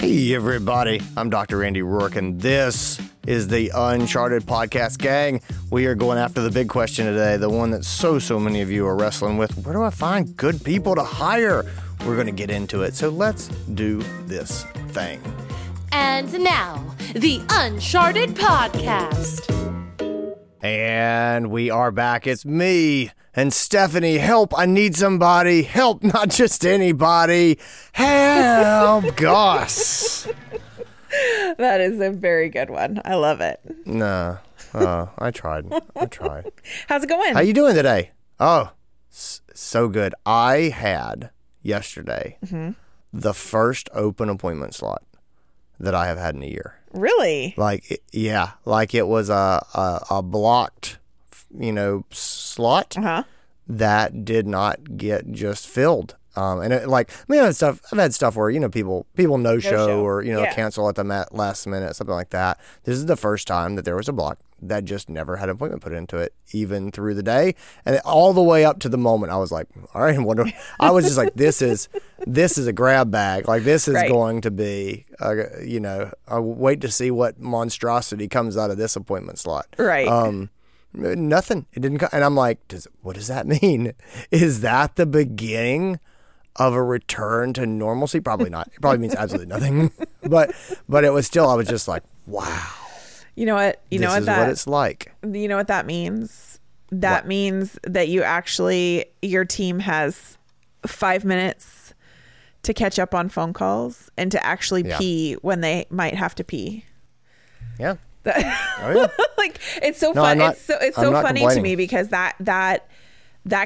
Hey everybody, I'm Dr. Andy Roark, and this is the Uncharted Podcast, gang. We are going after the big question today, the one that so many of you are wrestling with. Where do I find good people to hire? We're going to get into it, so let's do this thing. And now, the Uncharted Podcast. And we are back. It's me and Stephanie. Help, I need somebody. Help, not just anybody. Help, Goss. That is a very good one. I love it. Nah, I tried. How's it going? How you doing today? Oh, so good. I had yesterday the first open appointment slot that I have had in a year. Really? Like, yeah. Like it was a blocked, slot that did not get just filled. And it, like, I mean, I've had stuff where, people no show. Or, cancel at the last minute, something like that. This is the first time that there was a block that just never had an appointment put into it, even through the day. And all the way up to the moment, I was like, all right, I was just like, this is a grab bag. Like, this is going to be, I'll wait to see what monstrosity comes out of this appointment slot. Right. Nothing. It didn't come. And I'm like, what does that mean? Is that the beginning of a return to normalcy? Probably not. It probably means absolutely nothing. But it was still, I was just like, wow. You know what? This is what it's like. You know what that means? That means that you actually, your team has 5 minutes to catch up on phone calls and to actually pee when they might have to pee. Yeah. Like, it's so fun. It's so funny to me because that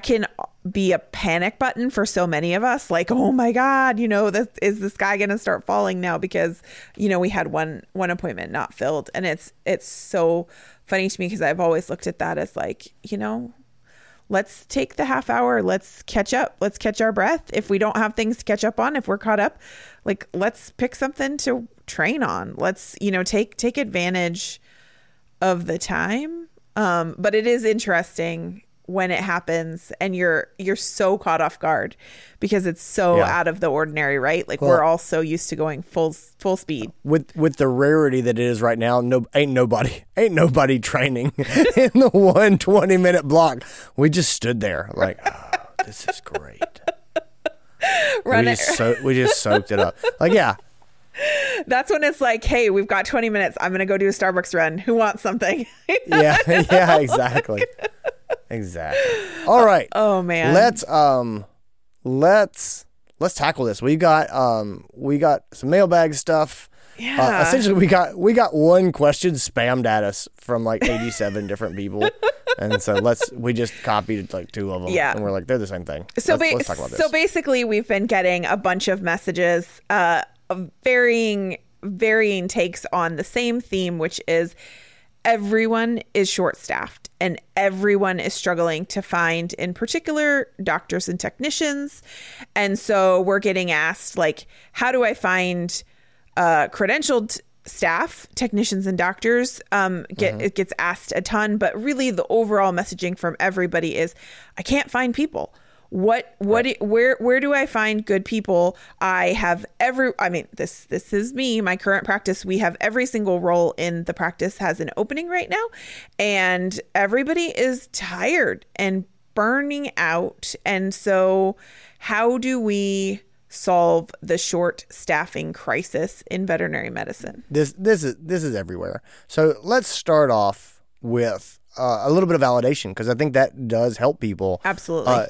can be a panic button for so many of us. Like, oh my God, is the sky going to start falling now? Because, we had one appointment not filled. And it's so funny to me because I've always looked at that as like, let's take the half hour. Let's catch up. Let's catch our breath. If we don't have things to catch up on, if we're caught up, like, let's pick something to train on. Let's, take advantage of the time. But it is interesting when it happens and you're so caught off guard because it's so out of the ordinary, right? Like, we're all so used to going full speed. With the rarity that it is right now, ain't nobody training in the 120-minute block. We just stood there like, oh, this is great. We just soaked it up. Like, yeah. That's when it's like, hey, we've got 20 minutes. I'm going to go do a Starbucks run. Who wants something? Yeah, exactly. Exactly. All right. Oh man. Let's tackle this. We got some mailbag stuff. Yeah. Essentially, we got one question spammed at us from like 87 different people, and so we just copied like two of them. Yeah. And we're like, they're the same thing. So let's talk about this. So basically, we've been getting a bunch of messages, varying takes on the same theme, which is everyone is short-staffed and everyone is struggling to find, in particular, doctors and technicians. And so we're getting asked, like, how do I find credentialed staff, technicians and doctors? It gets asked a ton, but really the overall messaging from everybody is, I can't find people. Where do I find good people? This is me, my current practice. We have every single role in the practice has an opening right now, and everybody is tired and burning out. And so how do we solve the short staffing crisis in veterinary medicine? This is everywhere. So let's start off with a little bit of validation, because I think that does help people. Absolutely.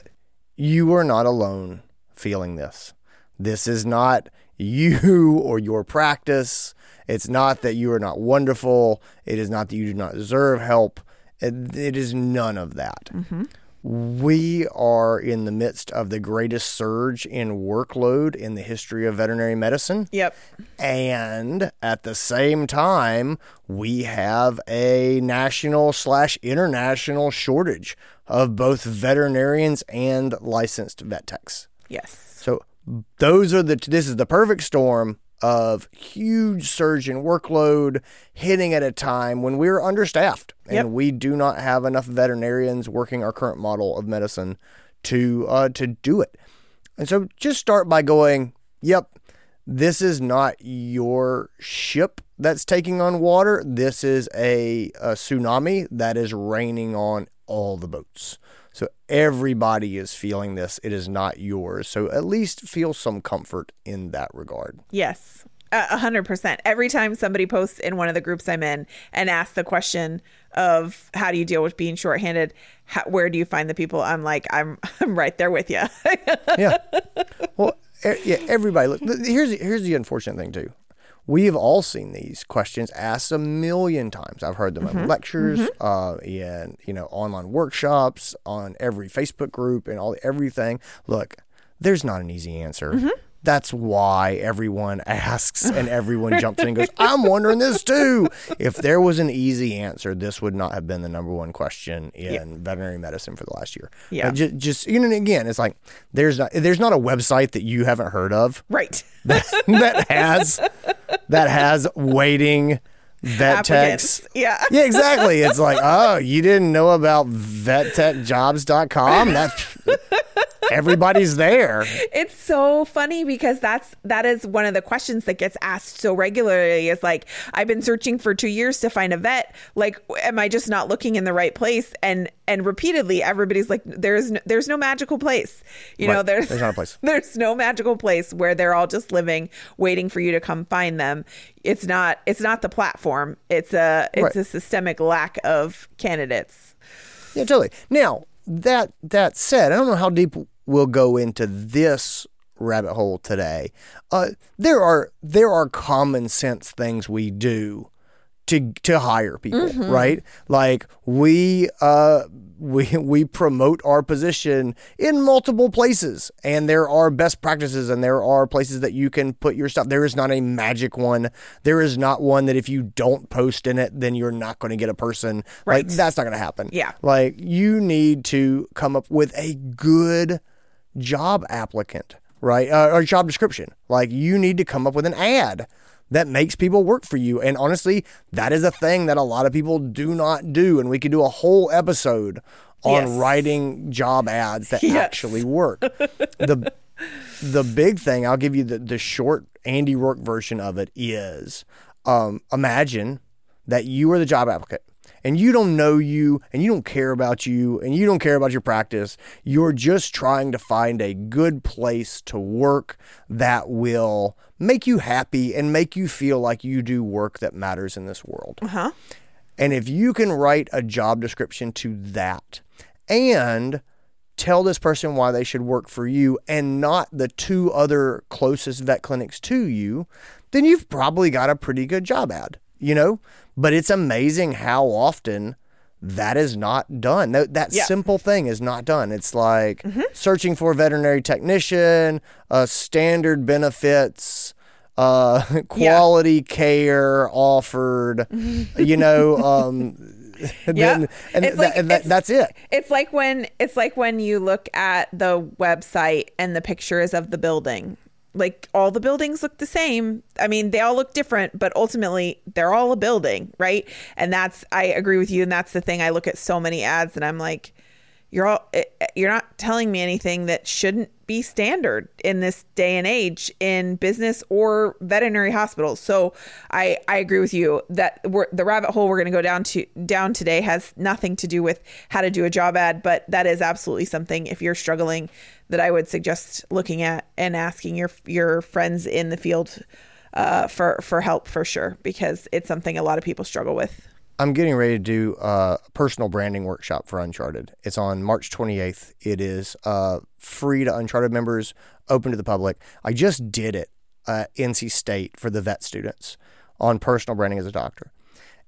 You are not alone feeling this. This is not you or your practice. It's not that you are not wonderful. It is not that you do not deserve help. It is none of that. Mm-hmm. We are in the midst of the greatest surge in workload in the history of veterinary medicine. Yep. And at the same time, we have a national/international shortage of both veterinarians and licensed vet techs. Yes. So those are this is the perfect storm of huge surge in workload hitting at a time when we're understaffed and we do not have enough veterinarians working our current model of medicine to do it. And so just start by going, yep, this is not your ship that's taking on water. This is a tsunami that is raining on all the boats. So everybody is feeling this. It is not yours. So at least feel some comfort in that regard. Yes, 100%. Every time somebody posts in one of the groups I'm in and asks the question of how do you deal with being shorthanded, where do you find the people? I'm like, I'm right there with you. Yeah. Well, yeah, everybody. Look, here's the unfortunate thing too. We've all seen these questions asked a million times. I've heard them in lectures, in online workshops, on every Facebook group, and everything. Look, there's not an easy answer. Mm-hmm. That's why everyone asks and everyone jumps in and goes, I'm wondering this too. If there was an easy answer, this would not have been the number one question in veterinary medicine for the last year. Yeah. Just again, it's like there's not a website that you haven't heard of. Right. That has waiting vet techs. Yeah, exactly. It's like, oh, you didn't know about vettechjobs.com? That's everybody's there. It's so funny because that is one of the questions that gets asked so regularly. It's like, I've been searching for 2 years to find a vet. Like, am I just not looking in the right place? And repeatedly, everybody's like, there's no magical place. You know, there's not a place. There's no magical place where they're all just living, waiting for you to come find them. It's not the platform. It's a systemic lack of candidates. Yeah, totally. Now, that said, I don't know how deep we'll go into this rabbit hole today. There are common sense things we do to hire people, right? Like we promote our position in multiple places, and there are best practices, and there are places that you can put your stuff. There is not a magic one. There is not one that if you don't post in it, then you're not going to get a person. Right. Like, that's not going to happen. Yeah. Like, you need to come up with a good job applicant, right? Or job description. Like, you need to come up with an ad that makes people work for you. And honestly, that is a thing that a lot of people do not do. And we could do a whole episode on writing job ads that actually work. The big thing, I'll give you the short Andy Roark version of it is, imagine that you are the job applicant and you don't know you and you don't care about you and you don't care about your practice. You're just trying to find a good place to work that will make you happy and make you feel like you do work that matters in this world. Uh-huh. And if you can write a job description to that and tell this person why they should work for you and not the two other closest vet clinics to you, then you've probably got a pretty good job ad, But it's amazing how often that is not done. That simple thing is not done. It's like searching for a veterinary technician, standard benefits, quality care offered, that's it. It's like when you look at the website and the pictures of the building. Like, all the buildings look the same. I mean, they all look different, but ultimately they're all a building, right? And I agree with you. And that's the thing. I look at so many ads and I'm like, you're not telling me anything that shouldn't be standard in this day and age in business or veterinary hospitals. So I agree with you that the rabbit hole we're going to go down today has nothing to do with how to do a job ad, but that is absolutely something, if you're struggling, that I would suggest looking at and asking your friends in the field for help, for sure, because it's something a lot of people struggle with. I'm getting ready to do a personal branding workshop for Uncharted. It's on March 28th. It is free to Uncharted members, open to the public. I just did it at NC State for the vet students on personal branding as a doctor.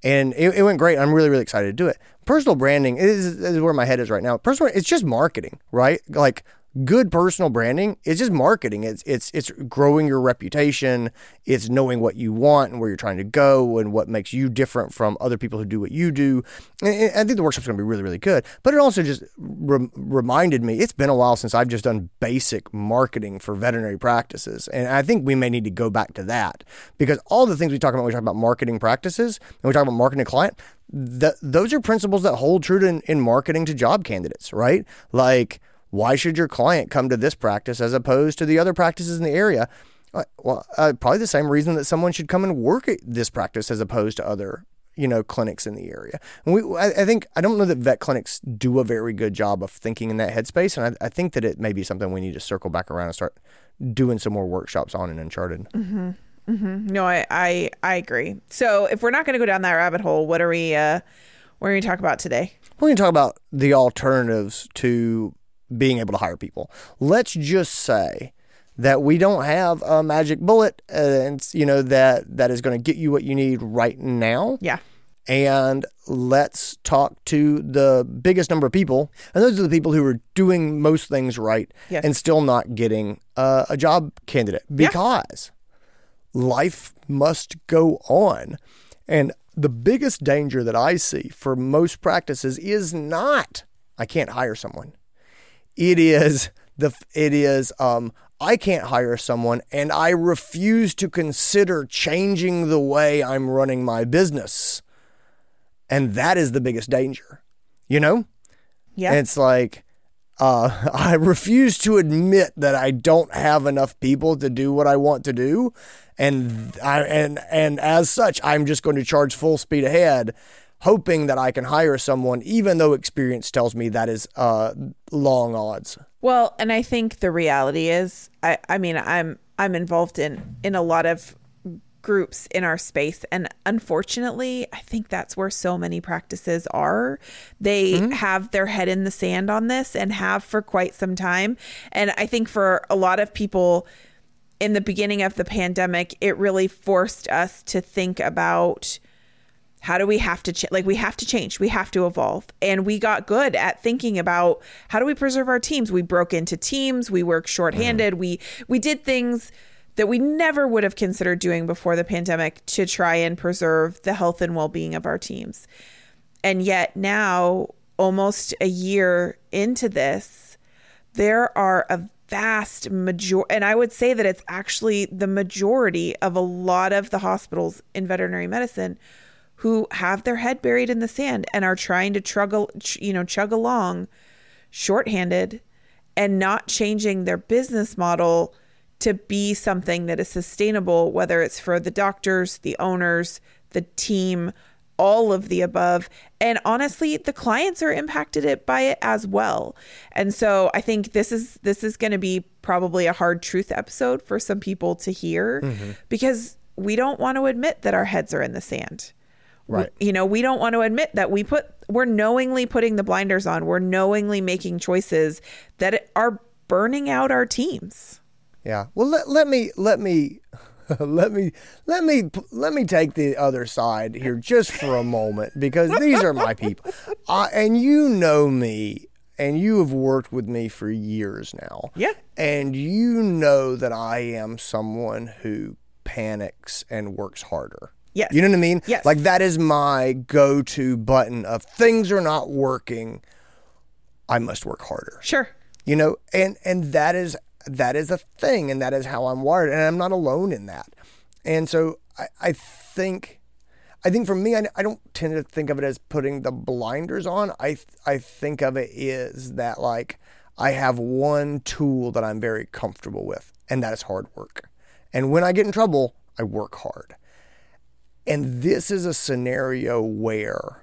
And it went great. I'm really, really excited to do it. Personal branding is where my head is right now. It's just marketing, right? Like, good personal branding is just marketing. It's growing your reputation. It's knowing what you want and where you're trying to go and what makes you different from other people who do what you do. And I think the workshop's going to be really, really good. But it also just reminded me, it's been a while since I've just done basic marketing for veterinary practices. And I think we may need to go back to that, because all the things we talk about when we talk about marketing practices and we talk about marketing a client, those are principles that hold true in marketing to job candidates, right? Like, why should your client come to this practice as opposed to the other practices in the area? Well, probably the same reason that someone should come and work at this practice as opposed to other, you know, clinics in the area. And I think, I don't know that vet clinics do a very good job of thinking in that headspace. And I think that it may be something we need to circle back around and start doing some more workshops on in Uncharted. Mm-hmm. Mm-hmm. No, I agree. So if we're not going to go down that rabbit hole, what are we going to talk about today? We're going to talk about the alternatives to being able to hire people. Let's just say that we don't have a magic bullet, and you know that is going to get you what you need right now. Yeah. And let's talk to the biggest number of people, and those are the people who are doing most things right, yes, and still not getting a job candidate, because life must go on. And the biggest danger that I see for most practices is not, I can't hire someone. It is I can't hire someone, and I refuse to consider changing the way I'm running my business. And that is the biggest danger, you know? Yeah. It's like, I refuse to admit that I don't have enough people to do what I want to do. And as such, I'm just going to charge full speed ahead, hoping that I can hire someone, even though experience tells me that is long odds. Well, and I think the reality is, I'm involved in a lot of groups in our space, and unfortunately, I think that's where so many practices are. They have their head in the sand on this, and have for quite some time. And I think for a lot of people, in the beginning of the pandemic, it really forced us to think about, how do we have to we have to change, we have to evolve. And we got good at thinking about, how do we preserve our teams? We broke into teams, we worked shorthanded, we did things that we never would have considered doing before the pandemic to try and preserve the health and well-being of our teams. And yet now, almost a year into this, there are a vast majority, and I would say that it's actually the majority of a lot of the hospitals in veterinary medicine who have their head buried in the sand and are trying to chug along shorthanded and not changing their business model to be something that is sustainable, whether it's for the doctors, the owners, the team, all of the above. And honestly, the clients are impacted by it as well. And so I think this is going to be probably a hard truth episode for some people to hear, because we don't want to admit that our heads are in the sand. Right. We don't want to admit that we're knowingly putting the blinders on. We're knowingly making choices that are burning out our teams. Yeah. Well, let me take the other side here just for a moment, because these are my people. And you know me, and you have worked with me for years now. Yeah. And you know that I am someone who panics and works harder. Yes. You know what I mean? Yes. Like, that is my go-to button of, things are not working, I must work harder. Sure. You know, and that is a thing, and that is how I'm wired, and I'm not alone in that. And so I think for me, I don't tend to think of it as putting the blinders on. I think of it is that, like, I have one tool that I'm very comfortable with, and that is hard work. And when I get in trouble, I work hard. And this is a scenario where,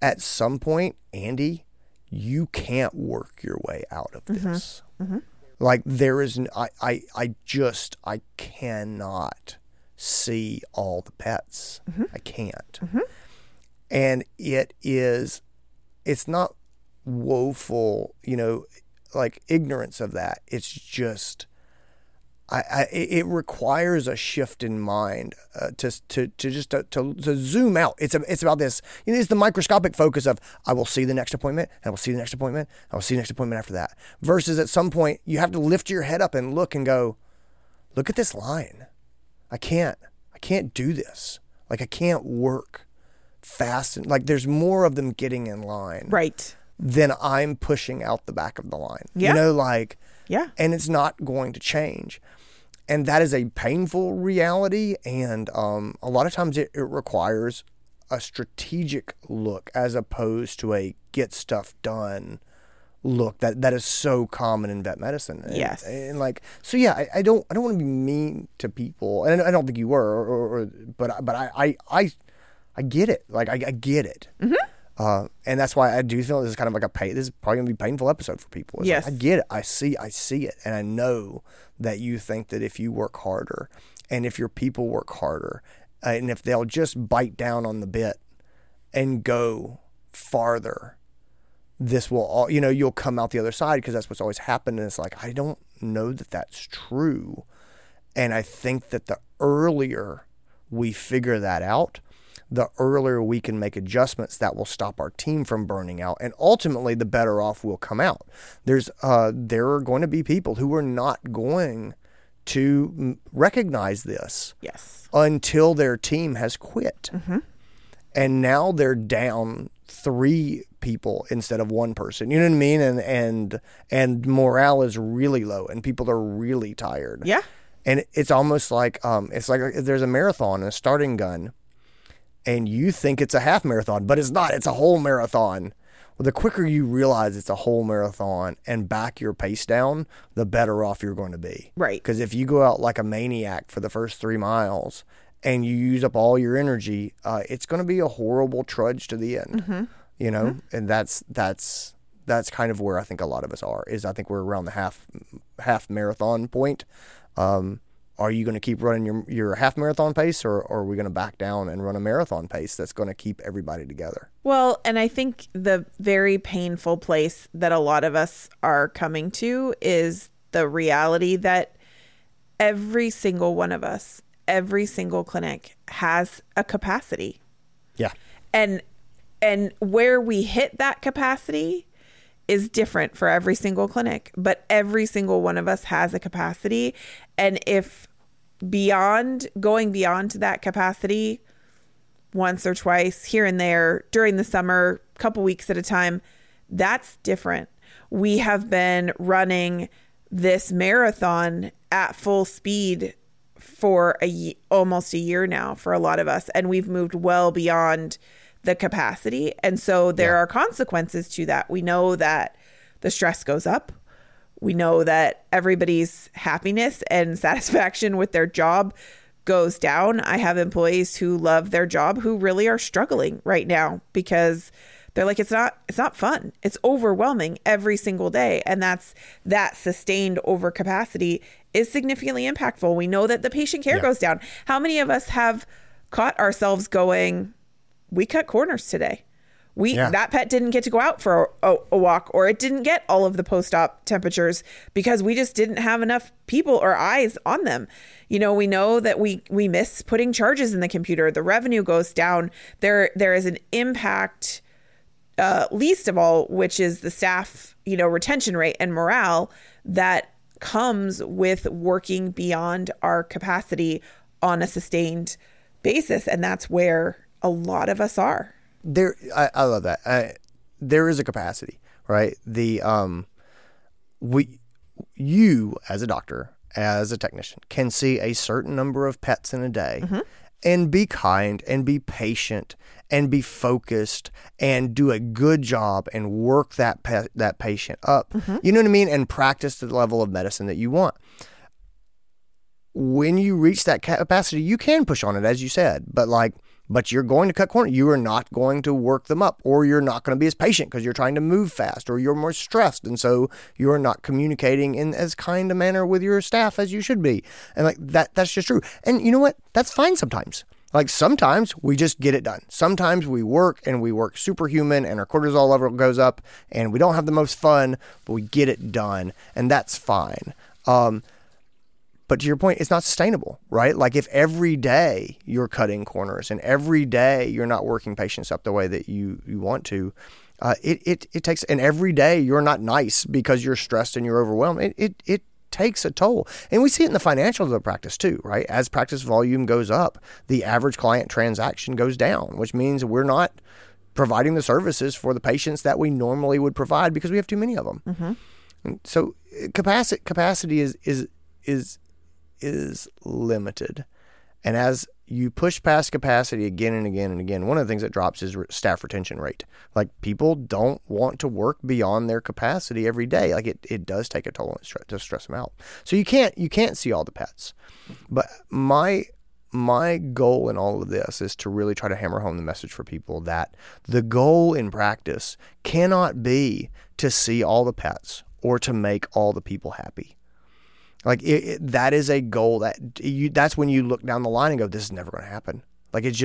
at some point, Andy, you can't work your way out of this. Mm-hmm. Like, there is, I cannot see all the pets. Mm-hmm. I can't. Mm-hmm. And it's not woeful, like, ignorance of that. It's just, it requires a shift in mind to zoom out. It's about this. It's the microscopic focus of, I will see the next appointment, and I will see the next appointment, and I will see the next appointment after that. Versus at some point, you have to lift your head up and look and go, look at this line. I can't do this. Like, I can't work fast. And, like, there's more of them getting in line, right, than I'm pushing out the back of the line. Yeah. Yeah. And it's not going to change. And that is a painful reality. And a lot of times it requires a strategic look as opposed to a get stuff done look that is so common in vet medicine. Yes. And like, so yeah, I don't want to be mean to people, and I don't think you were, but I get it. Like I get it. Mm-hmm. And that's why I do feel this is kind of like this is probably gonna be a painful episode for people. It's yes. Like, I get it. I see it. And I know that you think that if you work harder and if your people work harder and if they'll just bite down on the bit and go farther, this will all, you'll come out the other side, because that's what's always happened. And it's like, I don't know that that's true. And I think that the earlier we figure that out, the earlier we can make adjustments that will stop our team from burning out. And ultimately, the better off we'll come out. There are going to be people who are not going to recognize this. Yes. Until their team has quit. Mm-hmm. And now they're down 3 people instead of 1 person. You know what I mean? And morale is really low and people are really tired. Yeah. And it's almost like, it's like there's a marathon and a starting gun. And you think it's a half marathon, but it's not. It's a whole marathon. Well, the quicker you realize it's a whole marathon and back your pace down, the better off you're going to be. Right. Because if you go out like a maniac for the first 3 miles and you use up all your energy, it's going to be a horrible trudge to the end. Mm-hmm. You know, mm-hmm. And that's kind of where I think a lot of us are. Is I think we're around the half marathon point. Are you going to keep running your half marathon pace, or are we going to back down and run a marathon pace that's going to keep everybody together? Well, and I think the very painful place that a lot of us are coming to is the reality that every single one of us, every single clinic has a capacity. Yeah. And where we hit that capacity is different for every single clinic, but every single one of us has a capacity. And if going beyond that capacity once or twice here and there during the summer, couple weeks at a time, that's different. We have been running this marathon at full speed for almost a year now for a lot of us, and we've moved well beyond the capacity. And so there are consequences to that. We know that the stress goes up. We know that everybody's happiness and satisfaction with their job goes down. I have employees who love their job who really are struggling right now because they're like, it's not fun. It's overwhelming every single day. And that sustained overcapacity is significantly impactful. We know that the patient care goes down. How many of us have caught ourselves going, we cut corners today. That pet didn't get to go out for a walk, or it didn't get all of the post-op temperatures because we just didn't have enough people or eyes on them. You know, we know that we miss putting charges in the computer. The revenue goes down. There is an impact, least of all, which is the staff, retention rate and morale that comes with working beyond our capacity on a sustained basis. And that's where a lot of us are. There, I love that. There is a capacity, right? You as a doctor, as a technician, can see a certain number of pets in a day, mm-hmm. and be kind and be patient and be focused and do a good job and work that patient up. Mm-hmm. You know what I mean? And practice the level of medicine that you want. When you reach that capacity, you can push on it, as you said, but you're going to cut corners. You are not going to work them up, or you're not going to be as patient because you're trying to move fast, or you're more stressed. And so you're not communicating in as kind a manner with your staff as you should be. And like that's just true. And you know what? That's fine sometimes. Like sometimes we just get it done. Sometimes we work superhuman and our cortisol level goes up and we don't have the most fun, but we get it done. And that's fine. But to your point, it's not sustainable, right? Like if every day you're cutting corners and every day you're not working patients up the way that you want to, it takes, and every day you're not nice because you're stressed and you're overwhelmed. It takes a toll. And we see it in the financials of the practice too, right? As practice volume goes up, the average client transaction goes down, which means we're not providing the services for the patients that we normally would provide because we have too many of them. Mm-hmm. And so capacity is limited, And as you push past capacity again and again and again, one of the things that drops is staff retention rate. Like, people don't want to work beyond their capacity every day. Like, it does take a toll to stress them out. So you can't see all the pets. But my goal in all of this is to really try to hammer home the message for people that the goal in practice cannot be to see all the pets or to make all the people happy. Like, that is a goal that's when you look down the line and go, this is never going to happen. Like, there's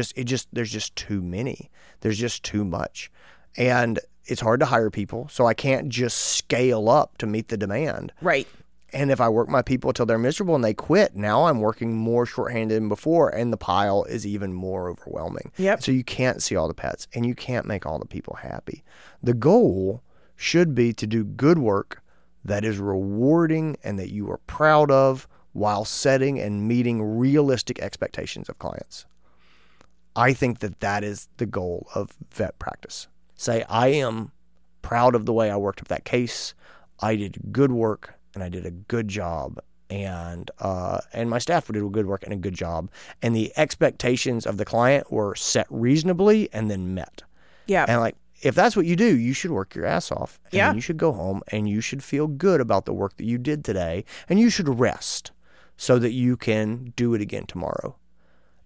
just too many. There's just too much. And it's hard to hire people. So I can't just scale up to meet the demand. Right. And if I work my people till they're miserable and they quit, now I'm working more shorthanded than before, and the pile is even more overwhelming. Yep. So you can't see all the pets, and you can't make all the people happy. The goal should be to do good work that is rewarding and that you are proud of, while setting and meeting realistic expectations of clients. I think that is the goal of vet practice. Say, I am proud of the way I worked with that case. I did good work and I did a good job, and my staff did a good work and a good job, and the expectations of the client were set reasonably and then met. Yeah. And like, if that's what you do, you should work your ass off. And yeah. You should go home and you should feel good about the work that you did today. And you should rest so that you can do it again tomorrow.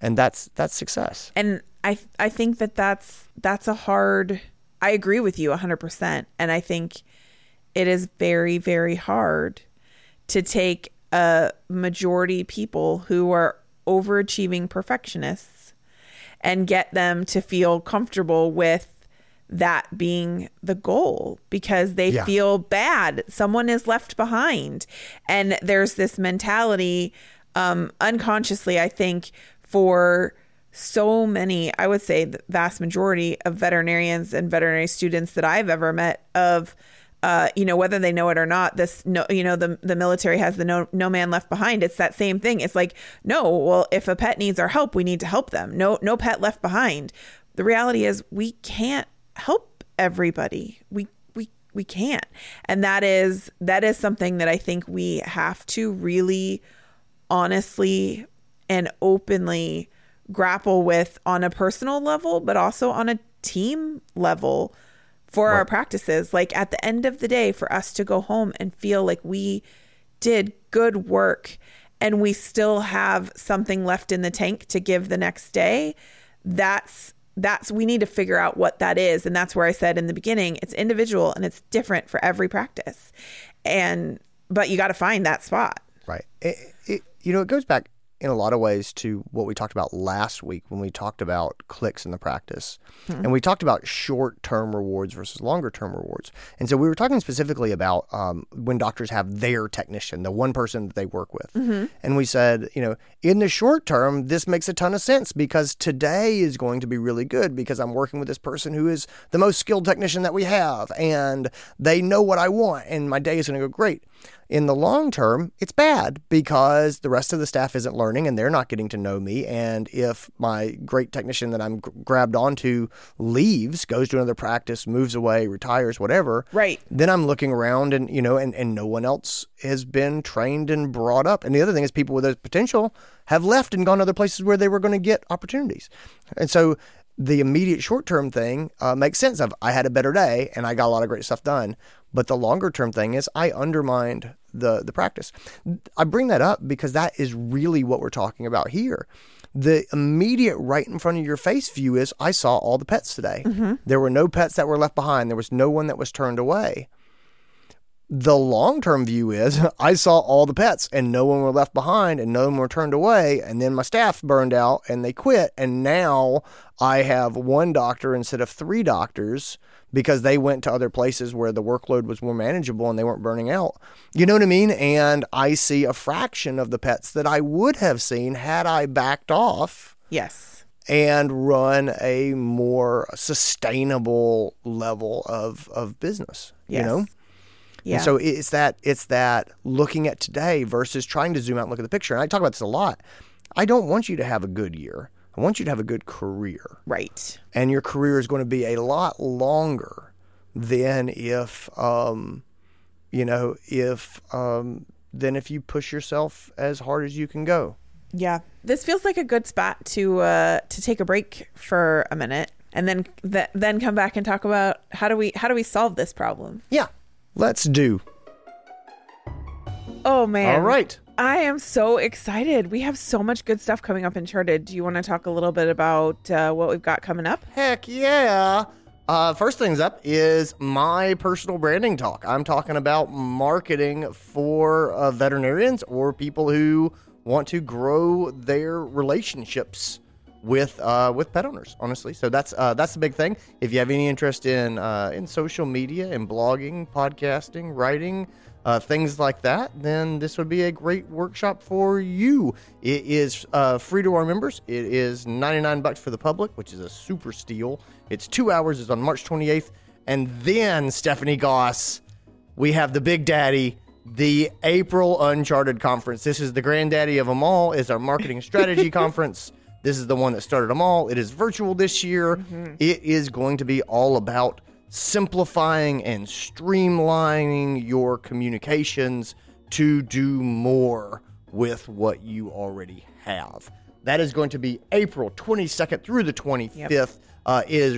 And that's success. And I think that's a hard... I agree with you 100%. And I think it is very, very hard to take a majority people who are overachieving perfectionists and get them to feel comfortable with that being the goal, because they yeah. feel bad. Someone is left behind. And there's this mentality, unconsciously, I think, for so many, I would say the vast majority of veterinarians and veterinary students that I've ever met, of, whether they know it or not, the military has the no man left behind. It's that same thing. It's like, if a pet needs our help, we need to help them. No pet left behind. The reality is we can't help everybody. We can't. And that is something that I think we have to really honestly and openly grapple with on a personal level, but also on a team level for right. our practices. Like, at the end of the day, for us to go home and feel like we did good work and we still have something left in the tank to give the next day, that's we need to figure out what that is. And that's where I said in the beginning, it's individual and it's different for every practice. But you got to find that spot. Right. It goes back in a lot of ways to what we talked about last week when we talked about clicks in the practice. Mm-hmm. And we talked about short-term rewards versus longer-term rewards. And so we were talking specifically about when doctors have their technician, the one person that they work with. Mm-hmm. And we said, in the short term, this makes a ton of sense because today is going to be really good because I'm working with this person who is the most skilled technician that we have, and they know what I want, and my day is going to go great. In the long term, it's bad because the rest of the staff isn't learning and they're not getting to know me. And if my great technician that I'm grabbed onto leaves, goes to another practice, moves away, retires, whatever, right. then I'm looking around and, and no one else has been trained and brought up. And the other thing is, people with those potential have left and gone to other places where they were going to get opportunities. And so the immediate short-term thing makes sense of, I had a better day and I got a lot of great stuff done. But the longer-term thing is, I undermined the practice. I bring that up because that is really what we're talking about here. The immediate right in front of your face view is, I saw all the pets today. Mm-hmm. There were no pets that were left behind. There was no one that was turned away. The long-term view is, I saw all the pets and no one were left behind and no one were turned away. And then my staff burned out and they quit. And now I have one doctor instead of three doctors because they went to other places where the workload was more manageable and they weren't burning out. You know what I mean? And I see a fraction of the pets that I would have seen had I backed off. Yes. And run a more sustainable level of business, yes. Yeah. And so it's that looking at today versus trying to zoom out and look at the picture. And I talk about this a lot. I don't want you to have a good year. I want you to have a good career. Right. And your career is going to be a lot longer than if you push yourself as hard as you can go. Yeah. This feels like a good spot to take a break for a minute and then come back and talk about how do we solve this problem? Yeah. Let's do. Oh man. All right. I am so excited. We have so much good stuff coming up in Uncharted. Do you want to talk a little bit about what we've got coming up? Heck yeah. First things up is my personal branding talk. I'm talking about marketing for veterinarians or people who want to grow their relationships with pet owners, honestly. So that's the big thing. If you have any interest in social media and blogging, podcasting, writing, things like that, then this would be a great workshop for you. It is free to our members. It is $99 for the public, which is a super steal. It's 2 hours. It's on March 28th. And then, Stephanie Goss, we have the big daddy, the April Uncharted Conference. This is the granddaddy of them all. It's our marketing strategy conference. This is the one that started them all. It is virtual this year. Mm-hmm. It is going to be all about simplifying and streamlining your communications to do more with what you already have. That is going to be April 22nd through the 25th. Yep.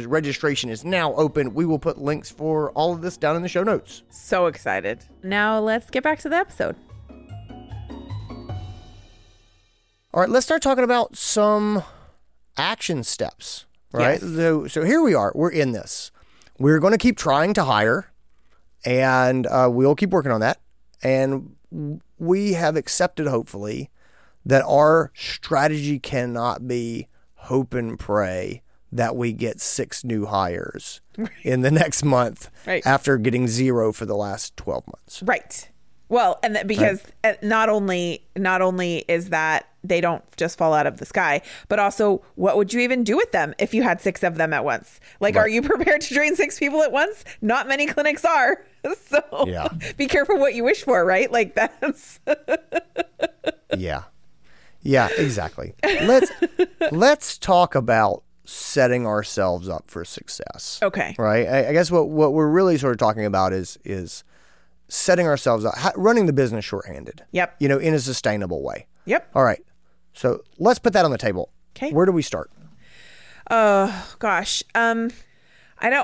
Registration is now open. We will put links for all of this down in the show notes. So excited. Now let's get back to the episode. All right, let's start talking about some action steps, right? Yes. So here we are. We're in this. We're going to keep trying to hire, and we'll keep working on that. And we have accepted, hopefully, that our strategy cannot be hope and pray that we get 6 new hires in the next month after getting 0 for the last 12 months. Right. Well, and because not only is that they don't just fall out of the sky, but also what would you even do with them if you had 6 of them at once? Like, Are you prepared to train 6 people at once? Not many clinics are. So Be careful what you wish for, right? Like that's. Yeah. Yeah, exactly. Let's talk about setting ourselves up for success. Okay. Right. I guess what we're really sort of talking about is setting ourselves up, running the business shorthanded. Yep. You know, in a sustainable way. Yep. All right. So let's put that on the table. Okay. Where do we start? Oh gosh. I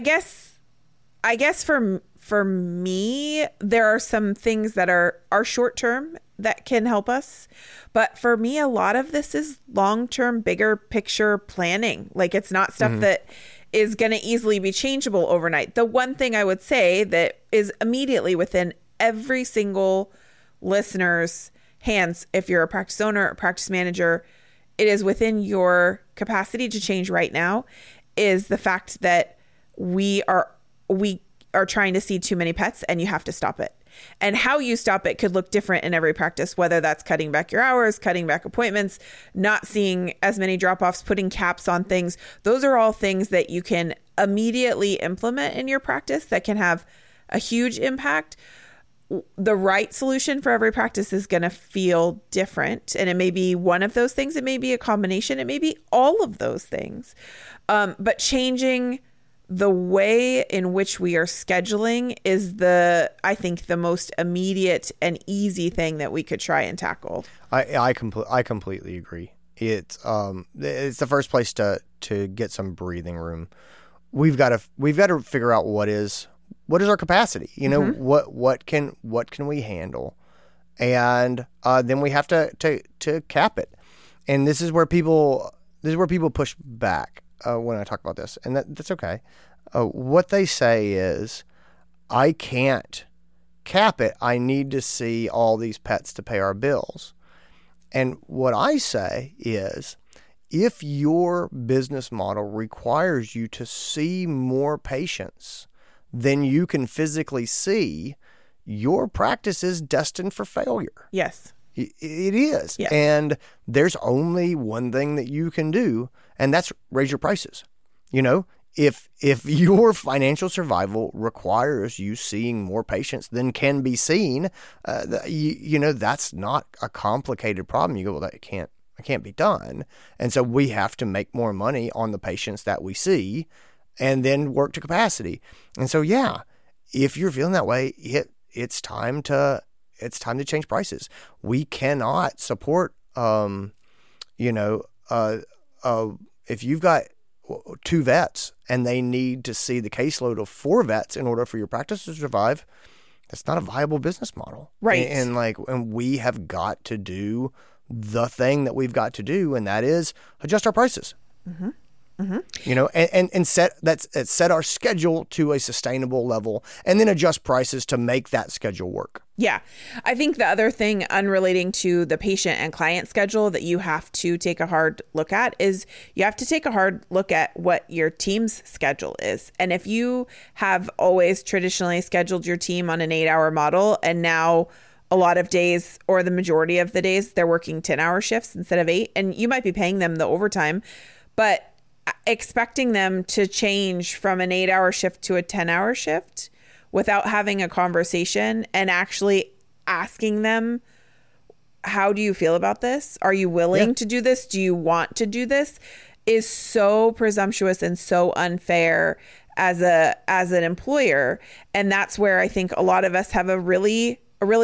guess for me, there are some things that are short term that can help us. But for me, a lot of this is long term, bigger picture planning. Like it's not stuff that is going to easily be changeable overnight. The one thing I would say that is immediately within every single listener's hands, if you're a practice owner or practice manager, it is within your capacity to change right now, is the fact that we are trying to see too many pets and you have to stop it. And how you stop it could look different in every practice, whether that's cutting back your hours, cutting back appointments, not seeing as many drop-offs, putting caps on things. Those are all things that you can immediately implement in your practice that can have a huge impact. The right solution for every practice is going to feel different. And it may be one of those things. It may be a combination. It may be all of those things. But changing the way in which we are scheduling is I think the most immediate and easy thing that we could try and tackle. I completely agree. It's the first place to get some breathing room. We've got to figure out what is our capacity. You know, what can we handle, and then we have to cap it. And this is where people push back. When I talk about this, and that's okay. What they say is, I can't cap it. I need to see all these pets to pay our bills. And what I say is, if your business model requires you to see more patients than you can physically see, your practice is destined for failure. Yes. It is. Yes. And there's only one thing that you can do, and that's raise your prices. You know, if your financial survival requires you seeing more patients than can be seen, that's not a complicated problem. You go, well, that can't be done. And so we have to make more money on the patients that we see and then work to capacity. And so, yeah, if you're feeling that way, it's time to change prices. We cannot support if you've got 2 vets and they need to see the caseload of 4 vets in order for your practice to survive, that's not a viable business model. Right. And we have got to do the thing that we've got to do, and that is adjust our prices. Mm-hmm. Mm-hmm. And set our schedule to a sustainable level, and then adjust prices to make that schedule work. Yeah. I think the other thing, unrelating to the patient and client schedule, that you have to take a hard look at is you have to take a hard look at what your team's schedule is. And if you have always traditionally scheduled your team on an 8-hour model, and now a lot of days, or the majority of the days, they're working 10-hour shifts instead of 8, and you might be paying them the overtime, but expecting them to change from an 8-hour shift to a 10-hour shift without having a conversation and actually asking them, how do you feel about this? Are you willing to do this? Do you want to do this? Is so presumptuous and so unfair as an employer. And that's where I think a lot of us have a really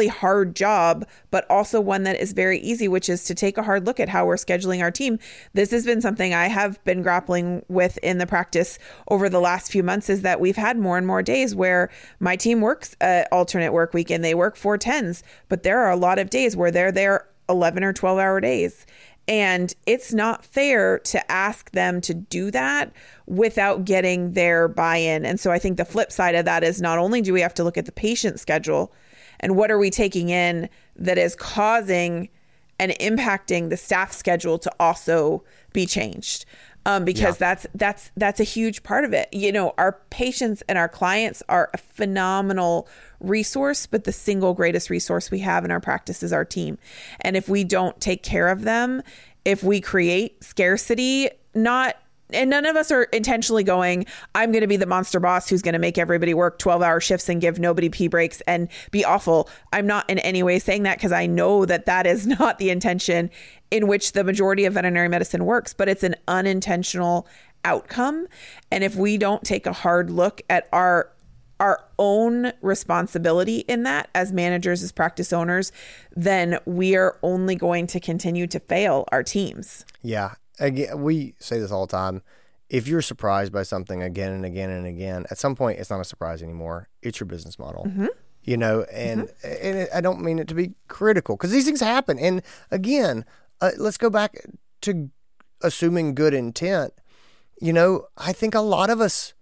hard job, but also one that is very easy, which is to take a hard look at how we're scheduling our team. This has been something I have been grappling with in the practice over the last few months, is that we've had more and more days where my team works alternate work week and they work 4 10s, but there are a lot of days where they're there 11 or 12-hour days. And it's not fair to ask them to do that without getting their buy-in. And so I think the flip side of that is, not only do we have to look at the patient schedule and what are we taking in that is causing and impacting the staff schedule to also be changed, because that's a huge part of it. Our patients and our clients are a phenomenal resource, but the single greatest resource we have in our practice is our team. And if we don't take care of them, if we create scarcity, and none of us are intentionally going, I'm going to be the monster boss who's going to make everybody work 12-hour shifts and give nobody pee breaks and be awful. I'm not in any way saying that, because I know that is not the intention in which the majority of veterinary medicine works, but it's an unintentional outcome. And if we don't take a hard look at our own responsibility in that as managers, as practice owners, then we are only going to continue to fail our teams. Yeah. Again, we say this all the time. If you're surprised by something again and again and again, at some point it's not a surprise anymore. It's your business model, and I don't mean it to be critical, because these things happen. And again, let's go back to assuming good intent. I think a lot of us,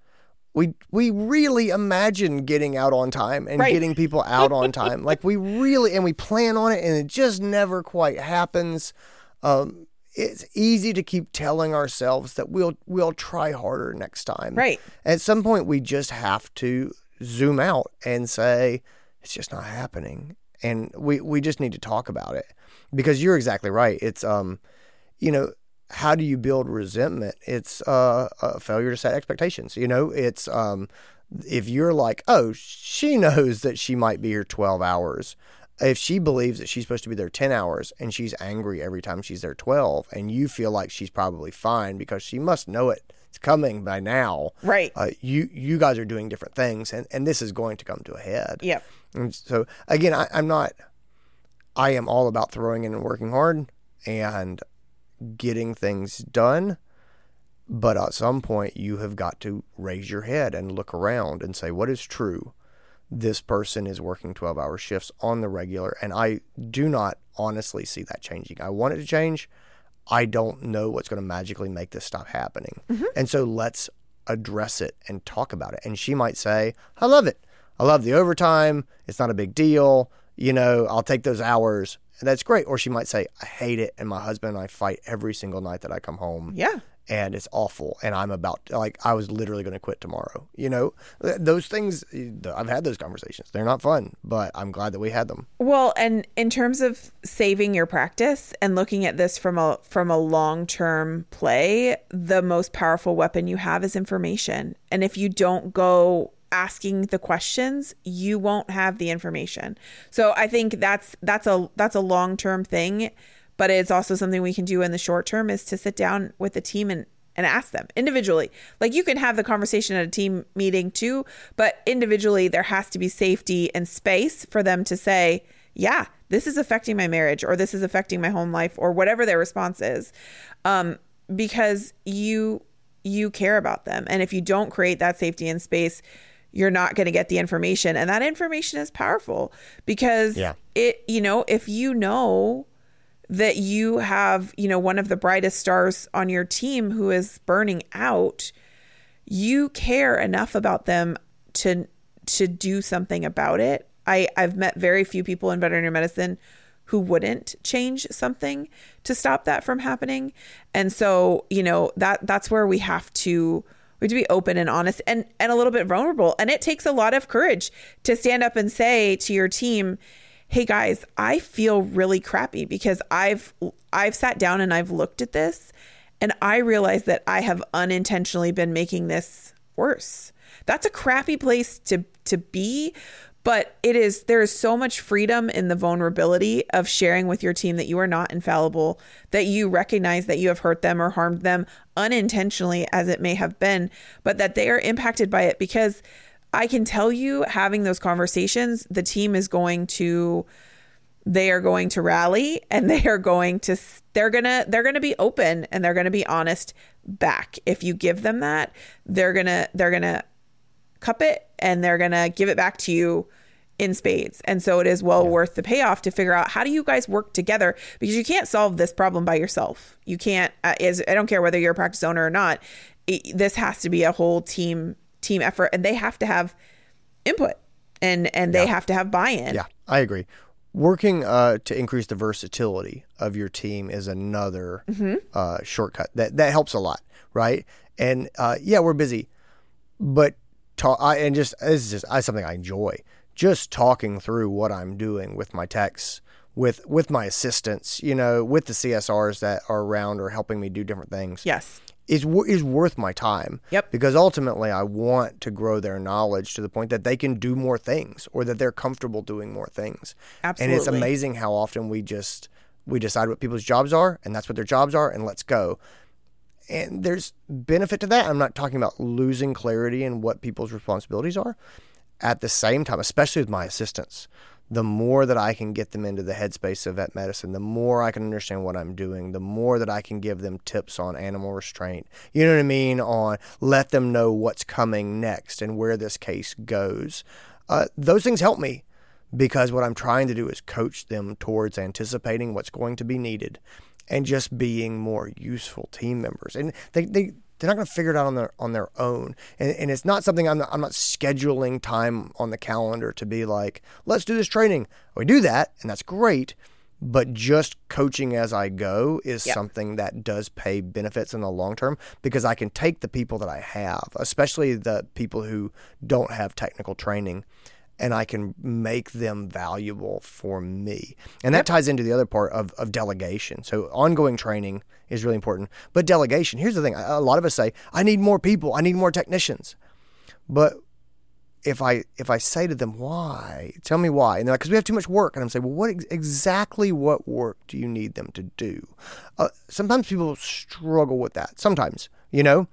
we really imagine getting out on time and getting people out on time. Like we plan on it, and it just never quite happens. It's easy to keep telling ourselves that we'll try harder next time. Right. At some point, we just have to zoom out and say, it's just not happening. And we just need to talk about it, because you're exactly right. It's, how do you build resentment? It's a failure to set expectations. It's if you're like, oh, she knows that she might be here 12 hours. If she believes that she's supposed to be there 10 hours and she's angry every time she's there 12, and you feel like she's probably fine because she must know it's coming by now. Right. You guys are doing different things, and this is going to come to a head. Yeah. And so again, I am all about throwing in and working hard and getting things done. But at some point you have got to raise your head and look around and say, what is true? This person is working 12-hour shifts on the regular, and I do not honestly see that changing. I want it to change. I don't know what's going to magically make this stop happening. Mm-hmm. And so let's address it and talk about it. And she might say, I love it. I love the overtime. It's not a big deal. I'll take those hours. And that's great. Or she might say, I hate it, and my husband and I fight every single night that I come home. Yeah. And it's awful, and I'm I was literally going to quit tomorrow. Those things, I've had those conversations. They're not fun, but I'm glad that we had them. Well, and in terms of saving your practice and looking at this from a long-term play, the most powerful weapon you have is information. And if you don't go asking the questions, you won't have the information. So I think that's a long-term thing. But it's also something we can do in the short term, is to sit down with the team and ask them individually. Like, you can have the conversation at a team meeting too, but individually there has to be safety and space for them to say, yeah, this is affecting my marriage, or this is affecting my home life, or whatever their response is, because you care about them. And if you don't create that safety and space, you're not going to get the information. And that information is powerful, because it, you know, if you know that you have, you know, one of the brightest stars on your team who is burning out, you care enough about them to do something about it. I've met very few people in veterinary medicine who wouldn't change something to stop that from happening. And so, you know, that's where we have to be open and honest and a little bit vulnerable. And it takes a lot of courage to stand up and say to your team, hey guys, I feel really crappy because I've sat down and I've looked at this and I realize that I have unintentionally been making this worse. That's a crappy place to be, but there is so much freedom in the vulnerability of sharing with your team that you are not infallible, that you recognize that you have hurt them or harmed them unintentionally as it may have been, but that they are impacted by it, because I can tell you, having those conversations, the team is going to rally, and they're going to be open and they're going to be honest back. If you give them that, they're going to cup it and they're going to give it back to you in spades. And so it is well worth the payoff to figure out, how do you guys work together? Because you can't solve this problem by yourself. You can't, I don't care whether you're a practice owner or not. This has to be a whole team effort, and they have to have input and they have to have buy-in. Yeah, I agree. Working to increase the versatility of your team is another shortcut. That helps a lot, right? And we're busy, but something I enjoy, just talking through what I'm doing with my techs, with my assistants, you know, with the CSRs that are around or helping me do different things. Yes. Is worth my time. Yep. Because ultimately I want to grow their knowledge to the point that they can do more things, or that they're comfortable doing more things. Absolutely. And it's amazing how often we decide what people's jobs are, and that's what their jobs are, and let's go. And there's benefit to that. I'm not talking about losing clarity in what people's responsibilities are. At the same time, especially with my assistants, the more that I can get them into the headspace of vet medicine, the more I can understand what I'm doing, the more that I can give them tips on animal restraint, you know what I mean, on let them know what's coming next and where this case goes. Those things help me, because what I'm trying to do is coach them towards anticipating what's going to be needed and just being more useful team members. And they're not going to figure it out on their own. And it's not something I'm not scheduling time on the calendar to be like, let's do this training. We do that, and that's great. But just coaching as I go is something that does pay benefits in the long term, because I can take the people that I have, especially the people who don't have technical training, and I can make them valuable for me. And that ties into the other part of delegation. So ongoing training is really important. But delegation, here's the thing. A lot of us say, I need more people. I need more technicians. But if I say to them, why? Tell me why. And they're like, because we have too much work. And I'm saying, well, exactly what work do you need them to do? Sometimes people struggle with that. Sometimes, you know.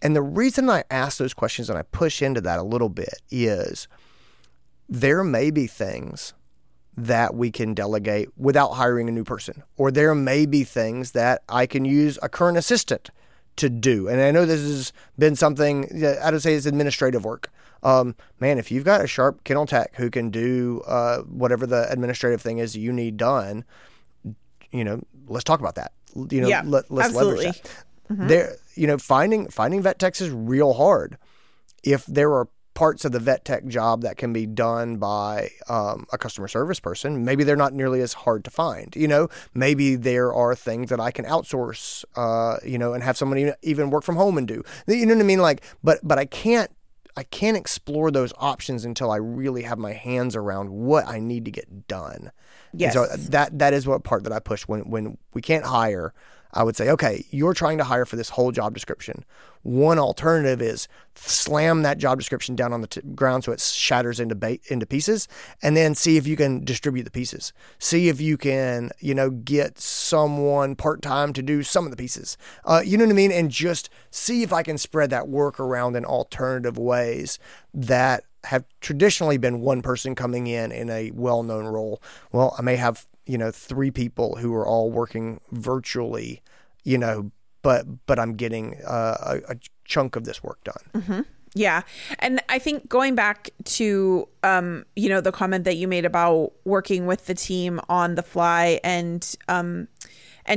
And the reason I ask those questions and I push into that a little bit is, there may be things that we can delegate without hiring a new person, or there may be things that I can use a current assistant to do. And I know this has been something, I would say it's administrative work. If you've got a sharp kennel tech who can do whatever the administrative thing is you need done, you know, let's talk about that. You know, let's absolutely leverage that. Mm-hmm. There, you know, finding vet techs is real hard. If there are parts of the vet tech job that can be done by a customer service person, maybe they're not nearly as hard to find. You know, maybe there are things that I can outsource, you know, and have somebody even work from home and do. You know what I mean? Like, but I can't explore those options until I really have my hands around what I need to get done. Yes. And so that is what part that I push when we can't hire. I would say, okay, you're trying to hire for this whole job description. One alternative is slam that job description down on the ground so it shatters into pieces, and then see if you can distribute the pieces. See if you can, you know, get someone part-time to do some of the pieces. You know what I mean? And just see if I can spread that work around in alternative ways that have traditionally been one person coming in a well-known role. Well, I may have, three people who are all working virtually, but I'm getting a chunk of this work done. Mm-hmm. Yeah. And I think going back to, the comment that you made about working with the team on the fly and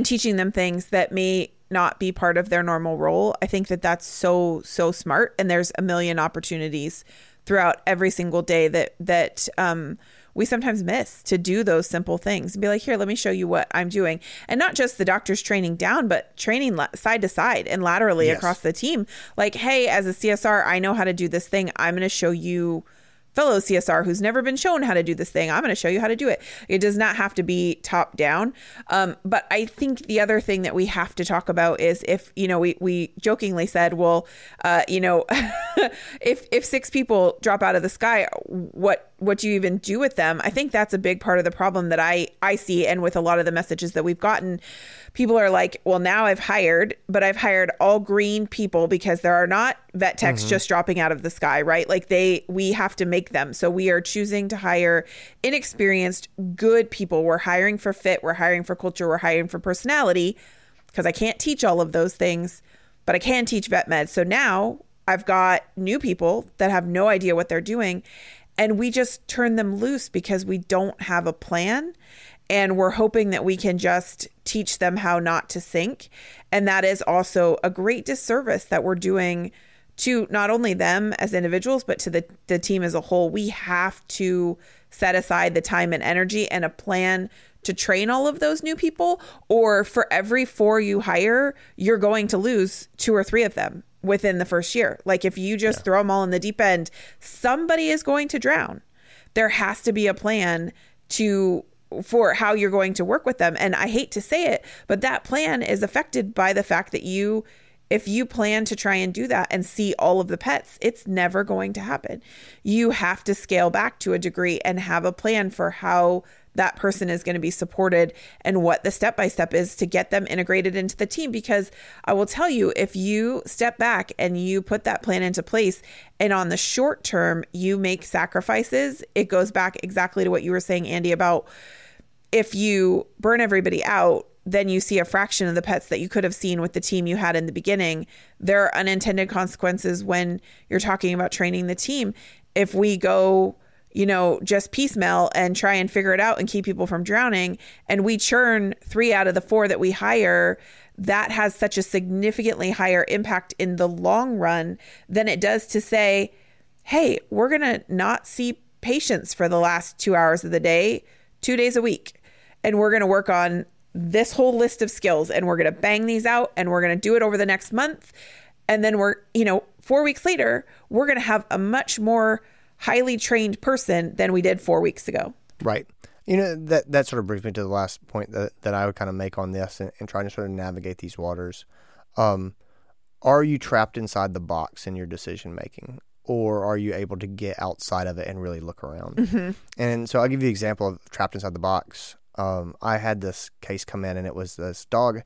teaching them things that may not be part of their normal role. I think that that's so, so smart. And there's a million opportunities throughout every single day that we sometimes miss to do those simple things and be like, here, let me show you what I'm doing. And not just the doctor's training down, but training side to side and laterally across the team. Like, hey, as a CSR, I know how to do this thing. I'm going to show you fellow CSR who's never been shown how to do this thing. I'm going to show you how to do it. It does not have to be top down. But I think the other thing that we have to talk about is if, we jokingly said, well, if six people drop out of the sky, what do you even do with them? I think that's a big part of the problem that I see. And with a lot of the messages that we've gotten, people are like, well, now I've hired all green people because there are not vet techs just dropping out of the sky, right? Like we have to make them. So we are choosing to hire inexperienced, good people. We're hiring for fit. We're hiring for culture. We're hiring for personality because I can't teach all of those things, but I can teach vet med. So now I've got new people that have no idea what they're doing. And we just turn them loose because we don't have a plan. And we're hoping that we can just teach them how not to sink. And that is also a great disservice that we're doing to not only them as individuals, but to the team as a whole. We have to set aside the time and energy and a plan to train all of those new people. Or for every four you hire, you're going to lose two or three of them within the first year. Like if you just throw them all in the deep end, somebody is going to drown. There has to be a plan for how you're going to work with them. And I hate to say it, but that plan is affected by the fact that if you plan to try and do that and see all of the pets, it's never going to happen. You have to scale back to a degree and have a plan for how that person is going to be supported and what the step-by-step is to get them integrated into the team. Because I will tell you, if you step back and you put that plan into place and on the short term, you make sacrifices, it goes back exactly to what you were saying, Andy, about if you burn everybody out, then you see a fraction of the pets that you could have seen with the team you had in the beginning. There are unintended consequences when you're talking about training the team. If we go just piecemeal and try and figure it out and keep people from drowning, and we churn three out of the four that we hire, that has such a significantly higher impact in the long run than it does to say, hey, we're going to not see patients for the last 2 hours of the day, 2 days a week. And we're going to work on this whole list of skills and we're going to bang these out and we're going to do it over the next month. And then 4 weeks later, we're going to have a much more highly trained person than we did 4 weeks ago. Right. That sort of brings me to the last point that I would kind of make on this and trying to sort of navigate these waters. Are you trapped inside the box in your decision making, or are you able to get outside of it and really look around? Mm-hmm. And so I'll give you an example of trapped inside the box. I had this case come in, and it was this dog,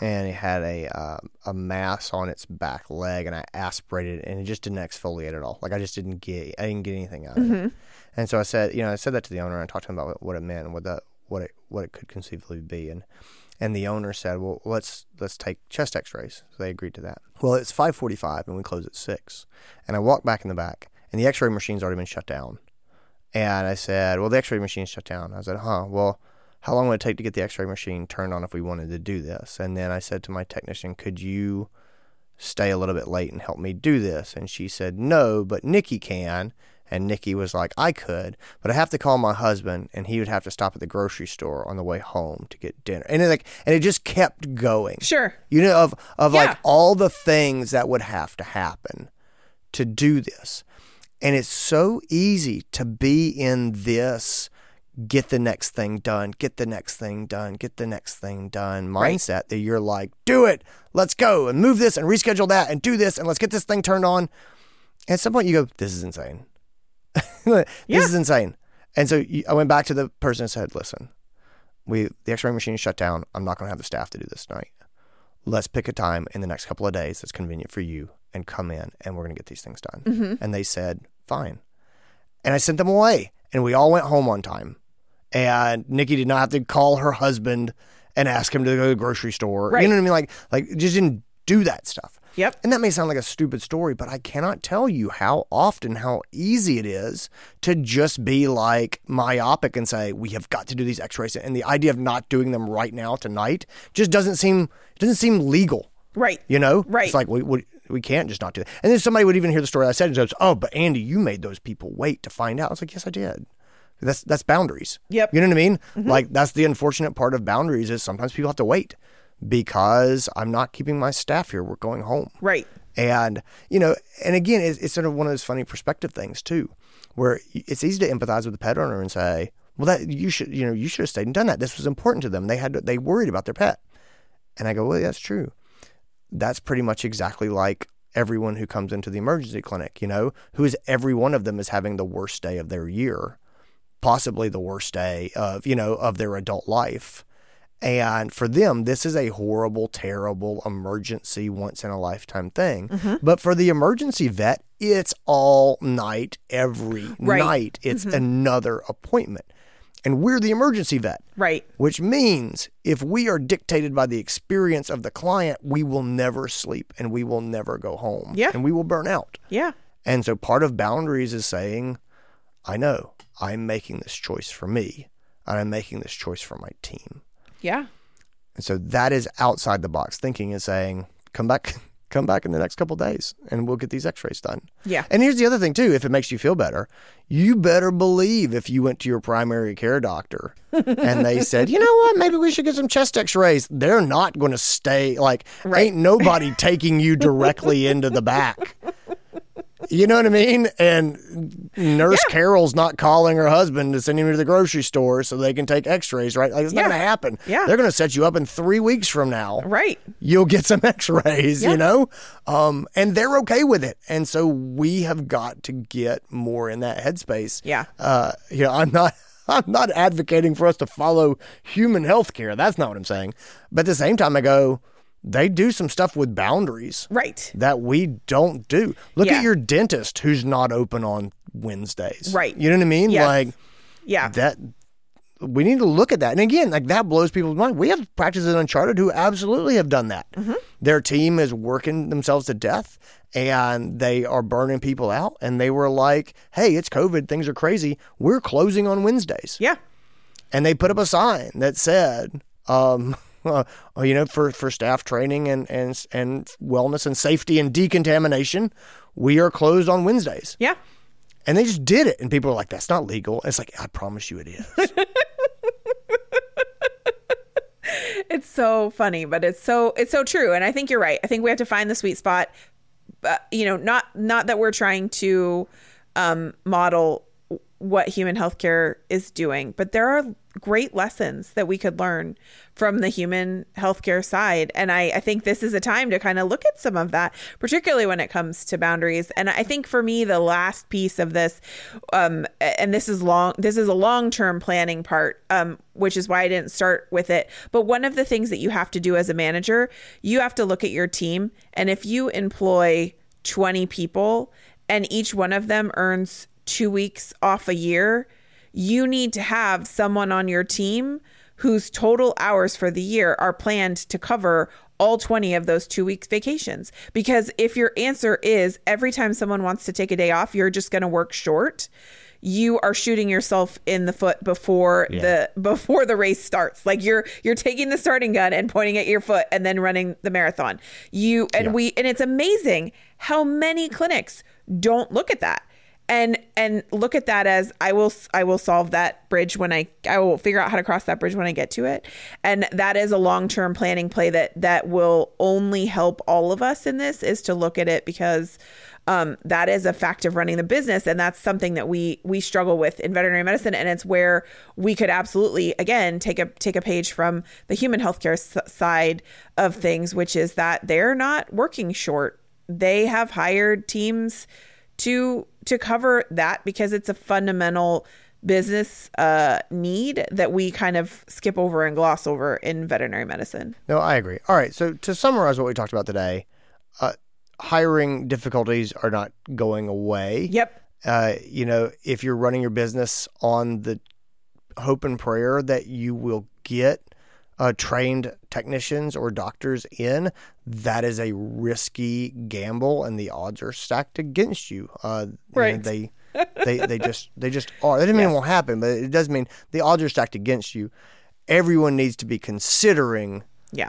and it had a mass on its back leg, and I aspirated it, and it just didn't exfoliate at all. Like I didn't get anything out of it. And so I said, that to the owner, and I talked to him about what it meant and what it could conceivably be. And the owner said, well, let's take chest X-rays. So they agreed to that. Well, it's 5:45 and we close at 6. And I walked back in the back, and the X-ray machine's already been shut down. And I said, well, the X-ray machine's shut down. I said, well, how long would it take to get the X-ray machine turned on if we wanted to do this? And then I said to my technician, could you stay a little bit late and help me do this? And she said, no, but Nikki can. And Nikki was like, I could, but I have to call my husband, and he would have to stop at the grocery store on the way home to get dinner. And it just kept going. Sure. All the things that would have to happen to do this. And it's so easy to be in this get the next thing done mindset, right? That you're like, do it, let's go and move this and reschedule that and do this and let's get this thing turned on. And at some point you go, this is insane. This is insane. And so I went back to the person and said, listen, the X-ray machine is shut down. I'm not going to have the staff to do this tonight. Let's pick a time in the next couple of days that's convenient for you and come in and we're going to get these things done. Mm-hmm. And they said, fine. and I sent them away, and we all went home on time. And Nikki did not have to call her husband and ask him to go to the grocery store. Right. You know what I mean? Like just didn't do that stuff. Yep. And that may sound like a stupid story, but I cannot tell you how often, how easy it is to just be like myopic and say, we have got to do these x-rays. And the idea of not doing them right now tonight just doesn't seem legal. Right. You know? Right. It's like, we can't just not do that. And then somebody would even hear the story I said, and goes, oh, but Andy, you made those people wait to find out. I was like, yes, I did. That's boundaries. Yep. You know what I mean? Mm-hmm. Like, that's the unfortunate part of boundaries is sometimes people have to wait because I'm not keeping my staff here. We're going home. Right. And, you know, and again, it's sort of one of those funny perspective things too, where it's easy to empathize with the pet owner and say, well, that you should have stayed and done that. This was important to them. They worried about their pet. And I go, well, yeah, that's true. That's pretty much exactly like everyone who comes into the emergency clinic, you know, who is every one of them is having the worst day of their year, possibly the worst day of, you know, of their adult life. And for them, this is a horrible, terrible emergency, once in a lifetime thing. Mm-hmm. But for the emergency vet, it's all night, every right. night. It's mm-hmm. another appointment. And we're the emergency vet. Right. Which means if we are dictated by the experience of the client, we will never sleep and we will never go home. Yeah. And we will burn out. Yeah. And so part of boundaries is saying, I know I'm making this choice for me and I'm making this choice for my team. Yeah. And so that is outside the box thinking and saying, come back in the next couple of days and we'll get these x-rays done. Yeah. And here's the other thing too, if it makes you feel better, you better believe if you went to your primary care doctor and they said, you know what, maybe we should get some chest x-rays. They're not going to stay like, right. ain't nobody taking you directly into the back. You know what I mean? And Nurse yeah. Carol's not calling her husband to send him to the grocery store so they can take x-rays, right? Like, it's yeah. not going to happen. Yeah. They're going to set you up in 3 weeks from now. Right. You'll get some x-rays, yeah. you know? And they're okay with it. And so we have got to get more in that headspace. Yeah. You know, I'm not advocating for us to follow human health care. That's not what I'm saying. But at the same time, I go, they do some stuff with boundaries right. that we don't do. Look yeah. at your dentist who's not open on Wednesdays. Right. You know what I mean? Yes. Like, yeah. that we need to look at that. And again, like that blows people's mind. We have practices in Uncharted who absolutely have done that. Mm-hmm. Their team is working themselves to death and they are burning people out. And they were like, hey, it's COVID. Things are crazy. We're closing on Wednesdays. Yeah. And they put up a sign that said, you know, for staff training and wellness and safety and decontamination, we are closed on Wednesdays. Yeah. And they just did it. And people are like, that's not legal. And it's like, I promise you it is. It's so funny, but it's so true. And I think you're right. I think we have to find the sweet spot. You know, not that we're trying to model what human healthcare is doing, but there are great lessons that we could learn from the human healthcare side. And I think this is a time to kind of look at some of that, particularly when it comes to boundaries. And I think for me, the last piece of this, and this is a long-term planning part, which is why I didn't start with it. But one of the things that you have to do as a manager, you have to look at your team. And if you employ 20 people and each one of them earns 2 weeks off a year, you need to have someone on your team whose total hours for the year are planned to cover all 20 of those 2 weeks vacations. Because if your answer is every time someone wants to take a day off, you're just going to work short, you are shooting yourself in the foot before the race starts. Like you're taking the starting gun and pointing at your foot and then running the marathon. And it's amazing how many clinics don't look at that. And look at that as I will solve that bridge when I will figure out how to cross that bridge when I get to it. And that is a long-term planning play that will only help all of us in this, is to look at it, because that is a fact of running the business. And that's something that we struggle with in veterinary medicine. And it's where we could absolutely, again, take a page from the human healthcare side of things, which is that they're not working short. They have hired teams to cover that because it's a fundamental business need that we kind of skip over and gloss over in veterinary medicine. No, I agree. All right. So to summarize what we talked about today, hiring difficulties are not going away. Yep. If you're running your business on the hope and prayer that you will get trained technicians or doctors in, that is a risky gamble, and the odds are stacked against you. Right. They just are. That doesn't mean it won't happen, but it does mean the odds are stacked against you. Everyone needs to be considering,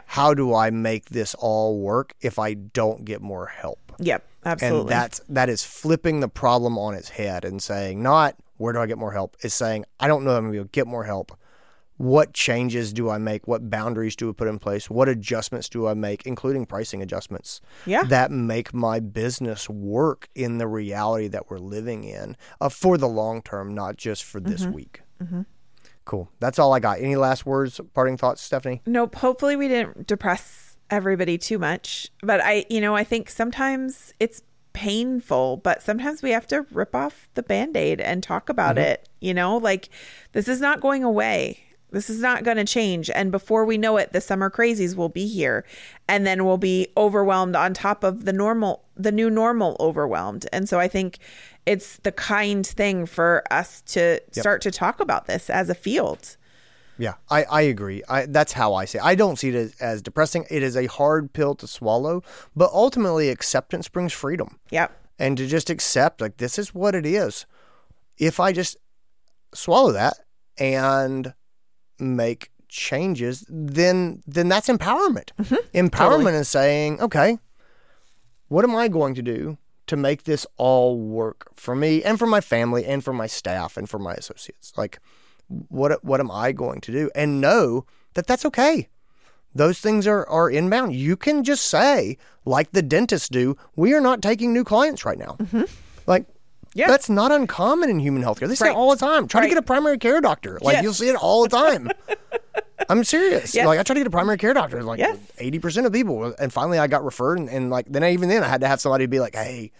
how do I make this all work if I don't get more help? Yep, absolutely. And that is flipping the problem on its head and saying, not where do I get more help? It's saying, I don't know if I'm going to get more help. What changes do I make? What boundaries do I put in place? What adjustments do I make, including pricing adjustments, that make my business work in the reality that we're living in for the long term, not just for this week? Mm-hmm. Cool. That's all I got. Any last words, parting thoughts, Stephanie? Nope. Hopefully we didn't depress everybody too much. But I think sometimes it's painful, but sometimes we have to rip off the Band-Aid and talk about it. This is not going away. This is not going to change. And before we know it, the summer crazies will be here, and then we'll be overwhelmed on top of the new normal overwhelmed. And so I think it's the kind thing for us to start to talk about this as a field. Yeah, I agree. That's how I see it. I don't see it as depressing. It is a hard pill to swallow, but ultimately acceptance brings freedom. Yep. And to just accept, like, this is what it is. If I just swallow that and make changes, then that's empowerment. Mm-hmm. Empowerment is saying, okay, what am I going to do to make this all work for me and for my family and for my staff and for my associates? Like, what am I going to do? And know that that's okay. Those things are inbound. You can just say, like the dentists do, we are not taking new clients right now. Mm-hmm. Like, that's not uncommon in human healthcare. They say it all the time. Try to get a primary care doctor. Like, you'll see it all the time. I'm serious. Yes. Like, I tried to get a primary care doctor. Like, 80% of people. And finally, I got referred. And like, then I had to have somebody be like, hey,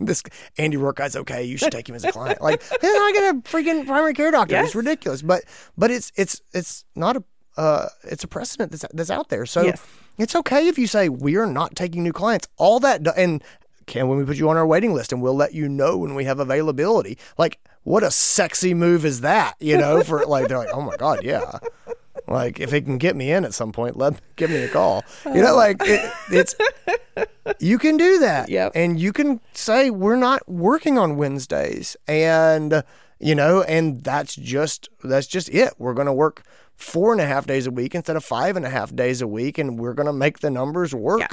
this Andy Roark guy's okay. You should take him as a client. Like, then I got a freaking primary care doctor. Yes. It's ridiculous. But it's not a it's a precedent that's out there. So it's okay if you say we are not taking new clients. All that and can when we put you on our waiting list, and we'll let you know when we have availability. Like, what a sexy move is that? For like, they're like, oh my god, yeah. Like, if it can get me in at some point, give me a call. It's you can do that. Yep. And you can say we're not working on Wednesdays, and and that's just it. We're going to work 4.5 days a week instead of 5.5 days a week, and we're going to make the numbers work. Yeah.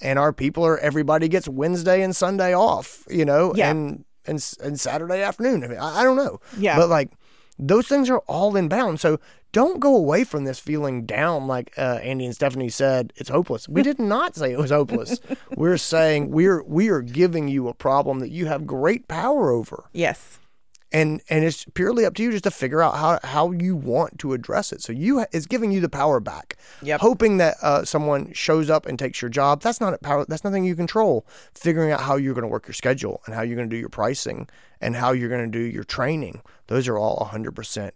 And our people everybody gets Wednesday and Sunday off, and Saturday afternoon. I mean, I don't know. Yeah. But like, those things are all inbound. So don't go away from this feeling down. Like Andy and Stephanie said, it's hopeless. We did not say it was hopeless. We're saying we are giving you a problem that you have great power over. Yes. And it's purely up to you just to figure out how you want to address it. So it's giving you the power back. Yep. Hoping that someone shows up and takes your job, that's not power. That's nothing you control. Figuring out how you're going to work your schedule and how you're going to do your pricing and how you're going to do your training. Those are all 100%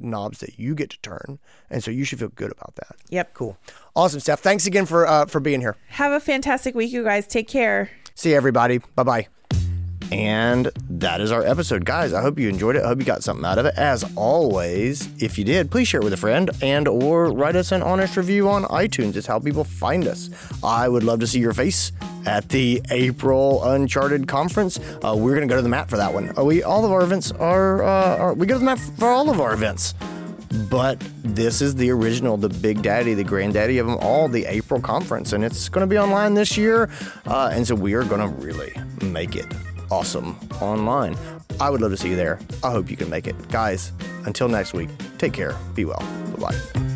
knobs that you get to turn. And so you should feel good about that. Yep. Cool. Awesome, Steph. Thanks again for being here. Have a fantastic week, you guys. Take care. See you, everybody. Bye-bye. And that is our episode, guys. I hope you enjoyed it. I hope you got something out of it. As always, if you did, please share it with a friend or write us an honest review on iTunes. It's how people find us. I would love to see your face at the April Uncharted Conference. We're going to go to the mat for that one. We go to the mat for all of our events. But this is the original, the big daddy, the granddaddy of them all, the April conference. And it's going to be online this year. And so we are going to really make it awesome online. I would love to see you there. I hope you can make it. Guys, until next week, take care, be well, bye-bye.